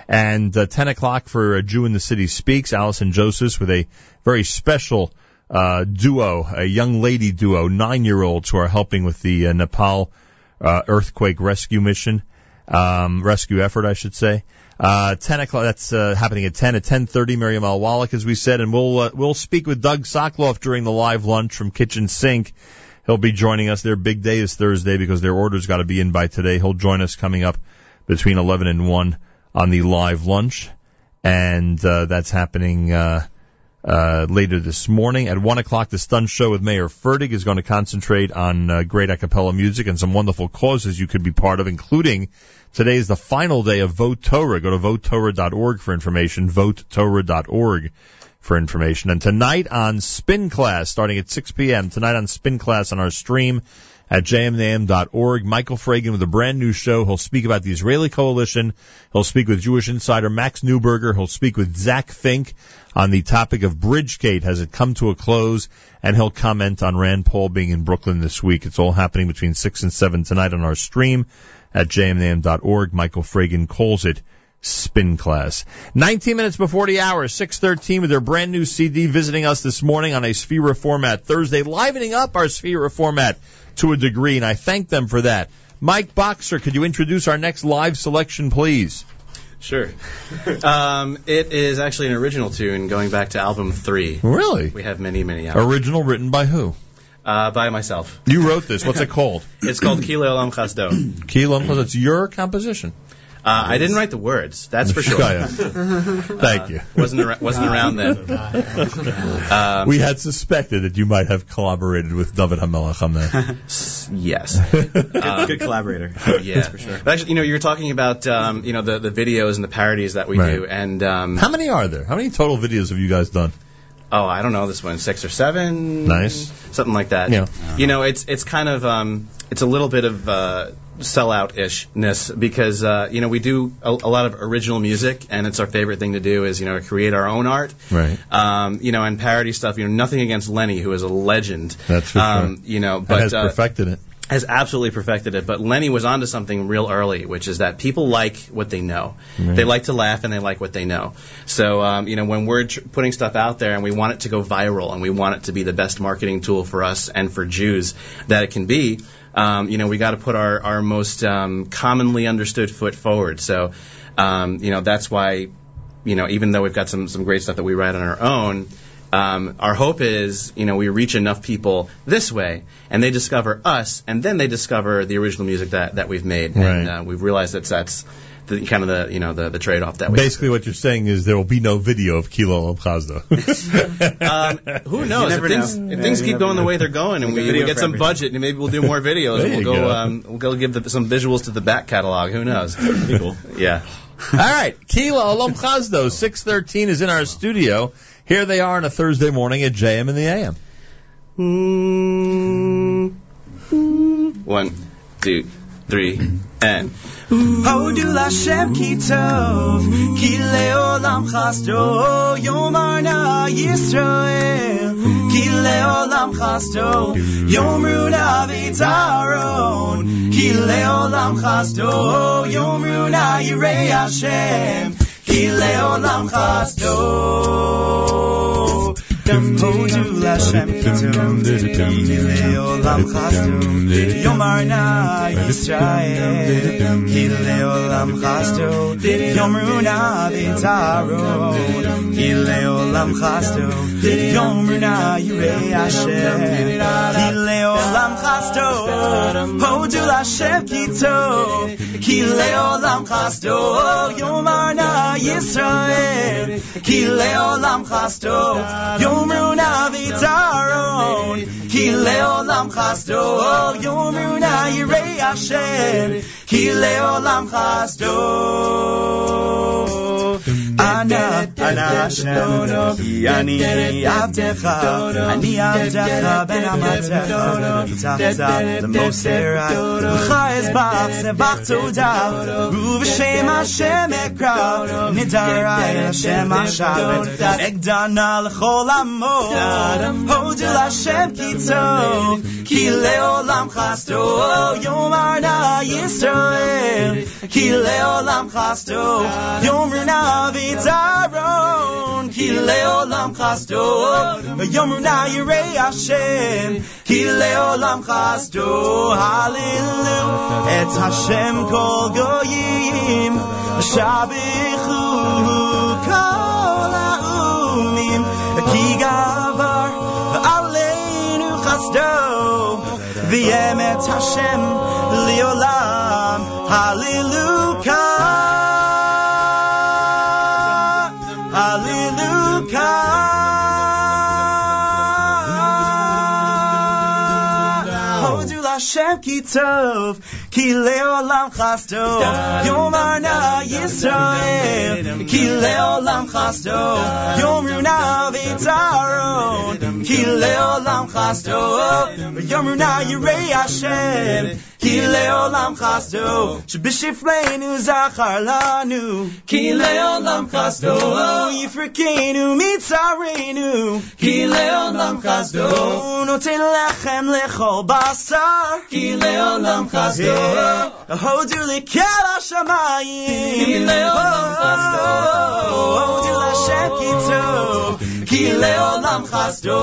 And uh, ten o'clock for uh, Jew in the City Speaks, Allison Josephs with a very special uh duo, a young lady duo, nine-year-olds who are helping with the uh, Nepal uh, earthquake rescue mission, um rescue effort, I should say. Uh, ten o'clock, that's uh, happening at ten. At ten thirty, Miriam al Wallack, as we said, and we'll uh, we'll speak with Doug Sokoloff during the live lunch from Kitchen Sink. He'll be joining us. Their big day is Thursday because their order's got to be in by today. He'll join us coming up between eleven and one on the live lunch, and uh, that's happening uh Uh, later this morning. At one o'clock, the Stun Show with Mayor Fertig is going to concentrate on uh, great a cappella music and some wonderful causes you could be part of, including today is the final day of Vote Torah. Go to vote torah dot org for information, vote torah dot org for information. And tonight on Spin Class, starting at six p.m., tonight on Spin Class on our stream at J M the A M dot org, Michael Fragan with a brand new show. He'll speak about the Israeli coalition. He'll speak with Jewish insider Max Neuberger. He'll speak with Zach Fink on the topic of Bridgegate. Has it come to a close? And he'll comment on Rand Paul being in Brooklyn this week. It's all happening between six and seven tonight on our stream at J M the A M dot org. Michael Fragan calls it Spin Class. nineteen minutes before the hour, six thirteen, with their brand new C D visiting us this morning on a Sefira format Thursday, livening up our Sefira format to a degree, and I thank them for that. Mike Boxer, could you introduce our next live selection, please? Sure. um, it is actually an original tune going back to album three. Really? We have many, many albums. Original written by who? Uh, by myself. You wrote this. What's it called? It's called Ki Le'olam Chasdo. Ki Le'olam Chasdo. It's your composition. Uh, I didn't write the words, that's for sure. Thank you. Uh, wasn't ar- wasn't around then. Um, we had suspected that you might have collaborated with David HaMelech on that. Yes. Um, good collaborator. Yeah, that's for sure. But actually, you know, you were talking about um, you know the, the videos and the parodies that we right. do, and um, how many are there? How many total videos have you guys done? Oh, I don't know. This one, six or seven. Nice. Something like that. Yeah. Uh-huh. You know, it's it's kind of um, it's a little bit of. Uh, sellout-ishness because, uh, you know, we do a, a lot of original music, and it's our favorite thing to do is, you know, create our own art. Right. Um, you know, and parody stuff, you know, nothing against Lenny, who is a legend. That's for um, sure. You know, but... And has uh, perfected it. Has absolutely perfected it, but Lenny was onto something real early, which is that people like what they know. Right. They like to laugh, and they like what they know. So, um, you know, when we're tr- putting stuff out there, and we want it to go viral, and we want it to be the best marketing tool for us and for Jews that it can be, Um, you know, we got to put our, our most um, commonly understood foot forward. So, um, you know, that's why, you know, even though we've got some, some great stuff that we write on our own, um, our hope is, you know, we reach enough people this way, and they discover us, and then they discover the original music that, that we've made. Right. And uh, we've realized that that's... The, kind of the you know the, the trade off that we basically have. What you're saying is there will be no video of Ki Le'olam Chasdo. um, who knows? If things, know. if things yeah, keep going know. the way they're going, and we, we get some everything. budget, and maybe we'll do more videos, and we'll go, go. Um, we'll go give the, some visuals to the back catalog. Who knows? Cool. Yeah. All right, Ki Le'olam Chasdo. Six thirteen is in our studio. Here they are on a Thursday morning at J M and the A M. Mm-hmm. One, two, three, and. Hodu Lashem ki tov, ki leolam chasdo, yomar na Yisrael, ki leolam chasdo, yomru na vitaron, ki leolam chasdo, yomru na Yirei Hashem, ki leolam chasdo. Ki Hodu Lashem Kitum, Hilei Olam Chasdu, Yomar Na Yisrael, Hilei Olam Chasdu, Yomru Na Vitaro, Hilei Olam Chasdu, Yomru Na Yirei Hashem, Hilei Olam Chasdu, Hodu Lashem Kitum, Hilei Olam Chasdu, Yomar Na Yisrael, Hilei Olam Chasdu, Yomru Na Vitaron, Hilei Olam Chasdo, Yomru Na Yirei Hashem, Hilei Olam Chasdo. Ana, Ana Hashem, Ki Ani Abdecha, Ani Abdecha Ben Amatecha, Vitachta L'moserach, L'cha Ezbach, Zevach Todah, Ruv Shem Hashem Ekra, Nidarai Hashem Ashavet, Egdana L'chol Amor, Hodu L'Hashem Kitov, Hilei Olam Chasdo, Yomar Na Yisrael, Hilei Olam Chasdo, Yomru Na Vitzaron, Hilei Olam Chasdo, Yomru Na Yirei Hashem, Hilei Olam Chasdo, Hallelujah, Et Hashem Kol Goyim, Shabichu Kol Ha'umim, Ki Gavar Aleinu Chasdo, V'yemet Hashem Le'olam, Hallelujah. Hashem Kitov, Hilei Olam Chasdo, Yomar Na Yisrael, Hilei Olam Chasdo, Yomru Na Vitaron, Hilei Olam Chasdo, Yomru Na Yirei Hashem, Hilei Olam Chasdo, Shebishifleinu Zachar Lanu, Hilei Olam Chasdo, Yifrikeinu Mitzareinu, Hilei Olam Chasdo, Noten Lechem Lechol Basar, Hilei Olam Chasdo, Hodu Lekel Hashamayim, Hilei Olam Chasdo, Hodu L'Hashem Kitov, Hilei Olam Chasdo,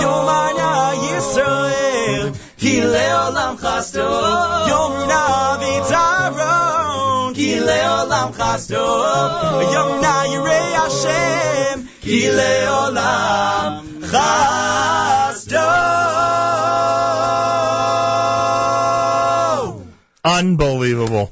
Yomar Na Yisrael, Hilei Olam Chasdo, Yomru Na Vitaron, Hilei Olam Chasdo, Yomru Na Yirei Hashem, Hilei Olam Chasdo. Unbelievable.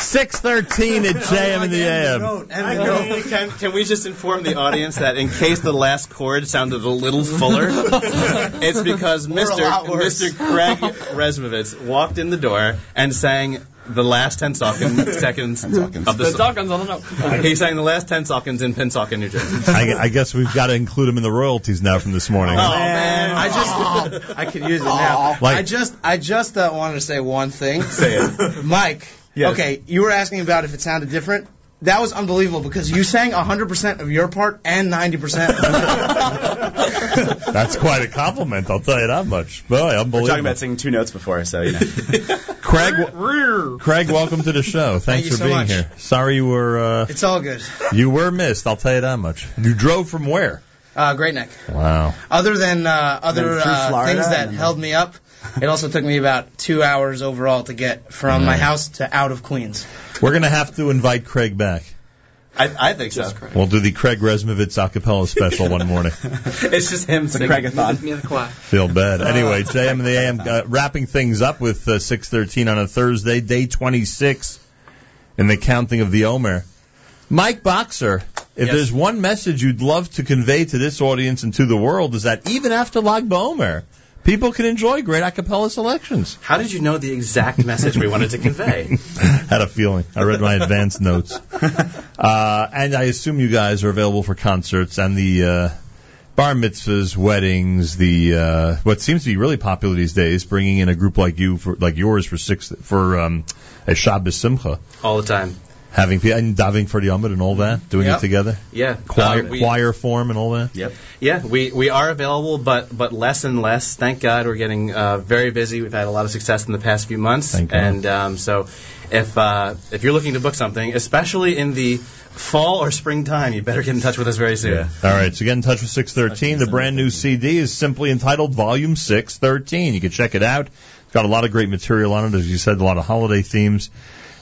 six thirteen at J M and the A M. And can, can we just inform the audience that in case the last chord sounded a little fuller, it's because Mister Mister Craig Resmovitz walked in the door and sang the last ten seconds, seconds of the song. The he sang the last ten seconds in Pennsauken, New Jersey. I, I guess we've got to include him in the royalties now from this morning. Oh, oh man. man, I just oh. I could use it now. Like, I just I just uh, wanted to say one thing. Say it, Mike. Yes. Okay, you were asking about if it sounded different. That was unbelievable because you sang one hundred percent of your part and ninety percent. That's quite a compliment, I'll tell you that much. Boy, unbelievable. We're talking about singing two notes before, so you know. Craig, Craig, welcome to the show. Thanks Thank for so being much. Here. Sorry you were... Uh, it's all good. You were missed, I'll tell you that much. You drove from where? Uh, Great Neck. Wow. Other than uh, other uh, things that held me up, it also took me about two hours overall to get from mm. my house to out of Queens. We're going to have to invite Craig back. I, I think so. We'll do the Craig Resmovitz a cappella special one morning. It's just him singing. Craig-a-thon. Feel bad. Anyway, J M and the A M uh, wrapping things up with uh, six thirteen on a Thursday, day twenty-six in the counting of the Omer. Mike Boxer, if yes. there's one message you'd love to convey to this audience and to the world, is that even after Lag B'Omer, people can enjoy great a cappella selections. How did you know the exact message we wanted to convey? Had a feeling. I read my advance notes. Uh, and I assume you guys are available for concerts and the uh, bar mitzvahs, weddings, the uh, what seems to be really popular these days, bringing in a group like you, for, like yours, for six for um, a Shabbos Simcha. All the time. Having people and diving for the Amud and all that, doing yep. it together, yeah, choir, uh, we, choir form and all that. Yep, yeah, we we are available, but but less and less. Thank God, we're getting uh, very busy. We've had a lot of success in the past few months, Thank God. and um, so if uh, if you're looking to book something, especially in the fall or springtime, you better get in touch with us very soon. Yeah. All right, so get in touch with six thirteen. The brand-new C D is simply entitled Volume six thirteen. You can check it out. It's got a lot of great material on it, as you said, a lot of holiday themes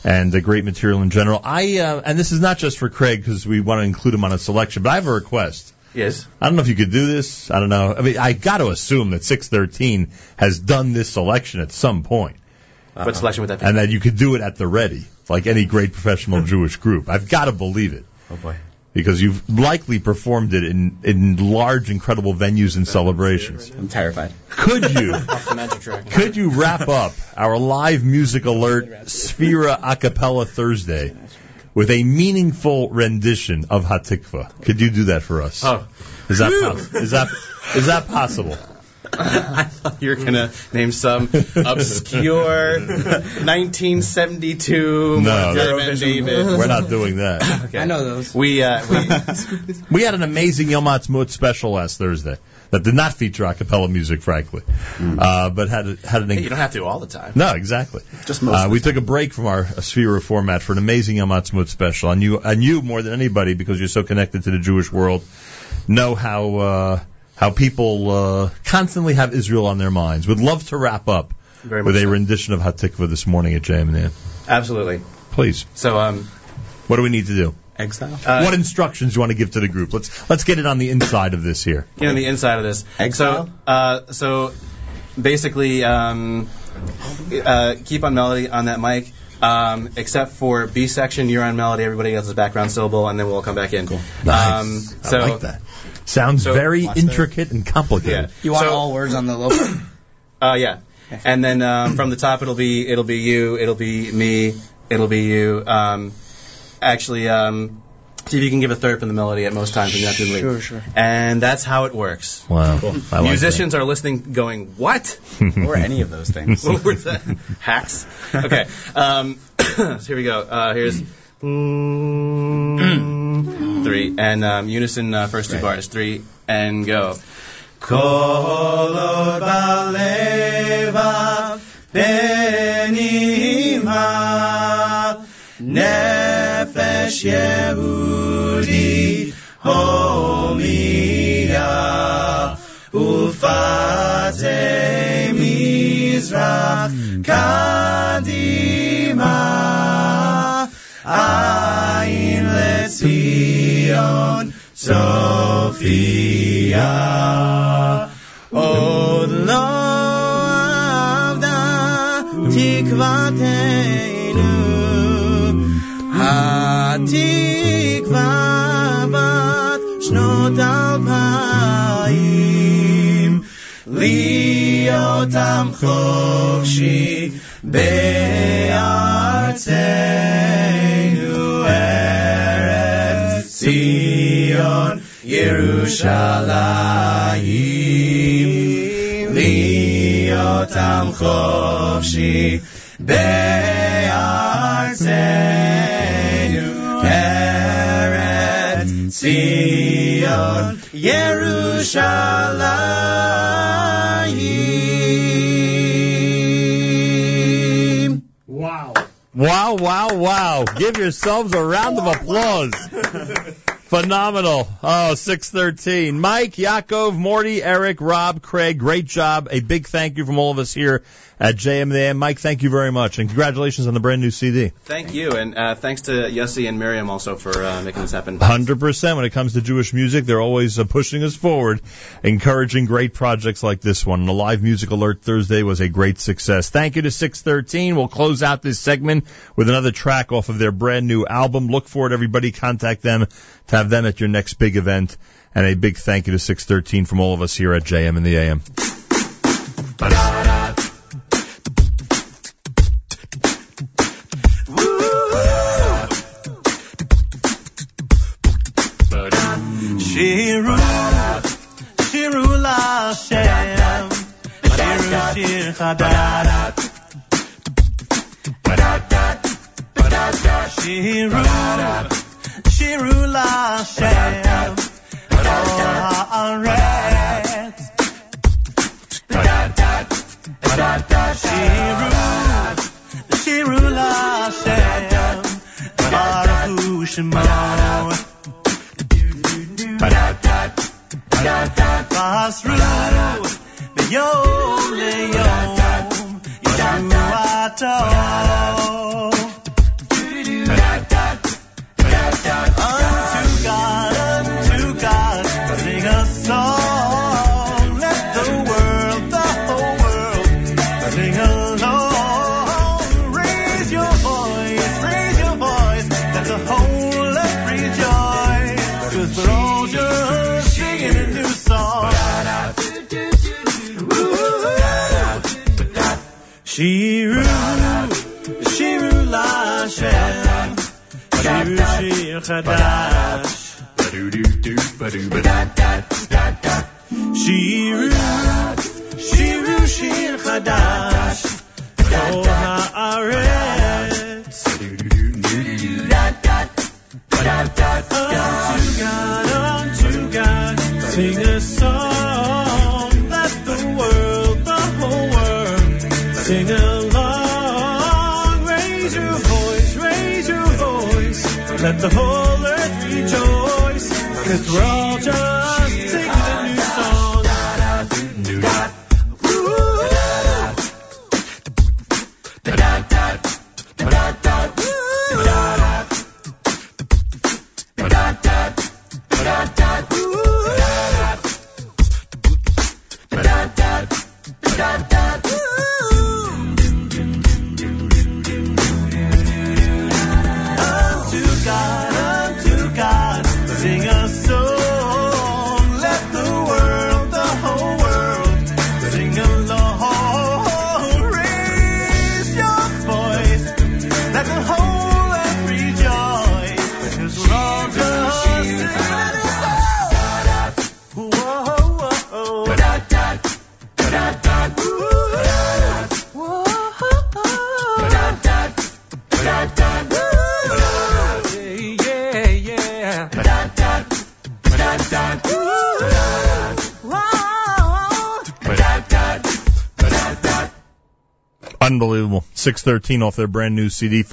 and the great material in general. I uh, and this is not just for Craig, because we want to include him on a selection, but I have a request. Yes. I don't know if you could do this. I don't know. I mean, I got to assume that six thirteen has done this selection at some point. Uh-huh. What selection would that be? And that you could do it at the ready, like any great professional Jewish group. I've got to believe it. Oh, boy. Because you've likely performed it in, in large, incredible venues and celebrations. I'm terrified. Could you could you wrap up our live music alert Sefira a cappella Thursday with a meaningful rendition of Hatikva? Could you do that for us? Oh. Is that possible? Is that, is that possible? I thought you were going to name some obscure nineteen seventy-two no, German David. We're not doing that. Okay. I know those. We uh, we, we had an amazing Yom HaTzmut special last Thursday that did not feature a cappella music, frankly, mm. uh, but had a, had an. Hey, you don't have to all the time. No, exactly. Just most. Uh, we took a break from our Sefira format for an amazing Yom HaTzmut special, and you and you more than anybody, because you're so connected to the Jewish world, know how. Uh, How people uh, constantly have Israel on their minds. Would love to wrap up Very with a so. rendition of Hatikva this morning at J M N A M. Absolutely. Please. So, um, what do we need to do? Exile. Uh, what instructions do you want to give to the group? Let's let's get it on the inside of this here. Get on the inside of this. Exile. So, uh, so basically, um, uh, keep on melody on that mic. Um, except for B section, you're on melody. Everybody else is background syllable, and then we'll come back in. Cool. Nice. Um, so, I like that. Sounds so, very intricate and complicated. Yeah. You want so, all words on the low? Uh, yeah. And then um, from the top, it'll be it'll be you, it'll be me, it'll be you. Um, actually, um, see if you can give a third from the melody at most times when you have to leave. Sure, sure. And that's how it works. Wow. Cool. I like Musicians that. Are listening going, what? Or any of those things. What were the hacks? Okay. Um, so here we go. Uh, here's three. And um, unison uh, first two right. bars. Three and go. Kolod balevav benimha nefesh Yehudi homiya ufate mizrach kadima ayin lezion Sophia od lo avda tikvateinu hatikva bat shnot alpayim liot am chokshi be'artzeinu eretz Zion Yerushalayim liot am chokshi be'artzeinu eretz Zion Yerushalayim. Wow. Wow, wow, wow. Give yourselves a round of applause. Phenomenal. Oh, six thirteen. Mike, Yaakov, Morty, Eric, Rob, Craig, great job. A big thank you from all of us here at J M N A M. Mike, thank you very much, and congratulations on the brand-new C D. Thank you, and uh, thanks to Yossi and Miriam also for uh, making this happen. one hundred percent. When it comes to Jewish music, they're always uh, pushing us forward, encouraging great projects like this one. And the live music alert Thursday was a great success. Thank you to six thirteen. We'll close out this segment with another track off of their brand-new album. Look for it, everybody. Contact them to have them at your next big event. And a big thank you to six thirteen from all of us here at J M and the A M. Shiru, Shiru LaShem, Shiru Shir Chadat. Shiru, Shiru LaShem, Kol Haaretz. Shiru, Shiru LaShem, Baruch Hu Shemo. Pasru B'yom Le'yom Yidanu Atov Unto God, unto God, sing a song. Let the world, the whole world, sing along. Raise your voice, raise your voice, let the whole earth rejoice. 'Cause we're all just singing a new song. Shiru, shiru LaHashem. Shir Chadash, Shiru, Shiru Shir Chadash, Kol Haaretz. Unto God, unto God, sing a song. Let the world, the whole world, sing along. Let the whole earth rejoice, 'cause we're all just singing a new song. Unbelievable. six thirteen off their brand new C D.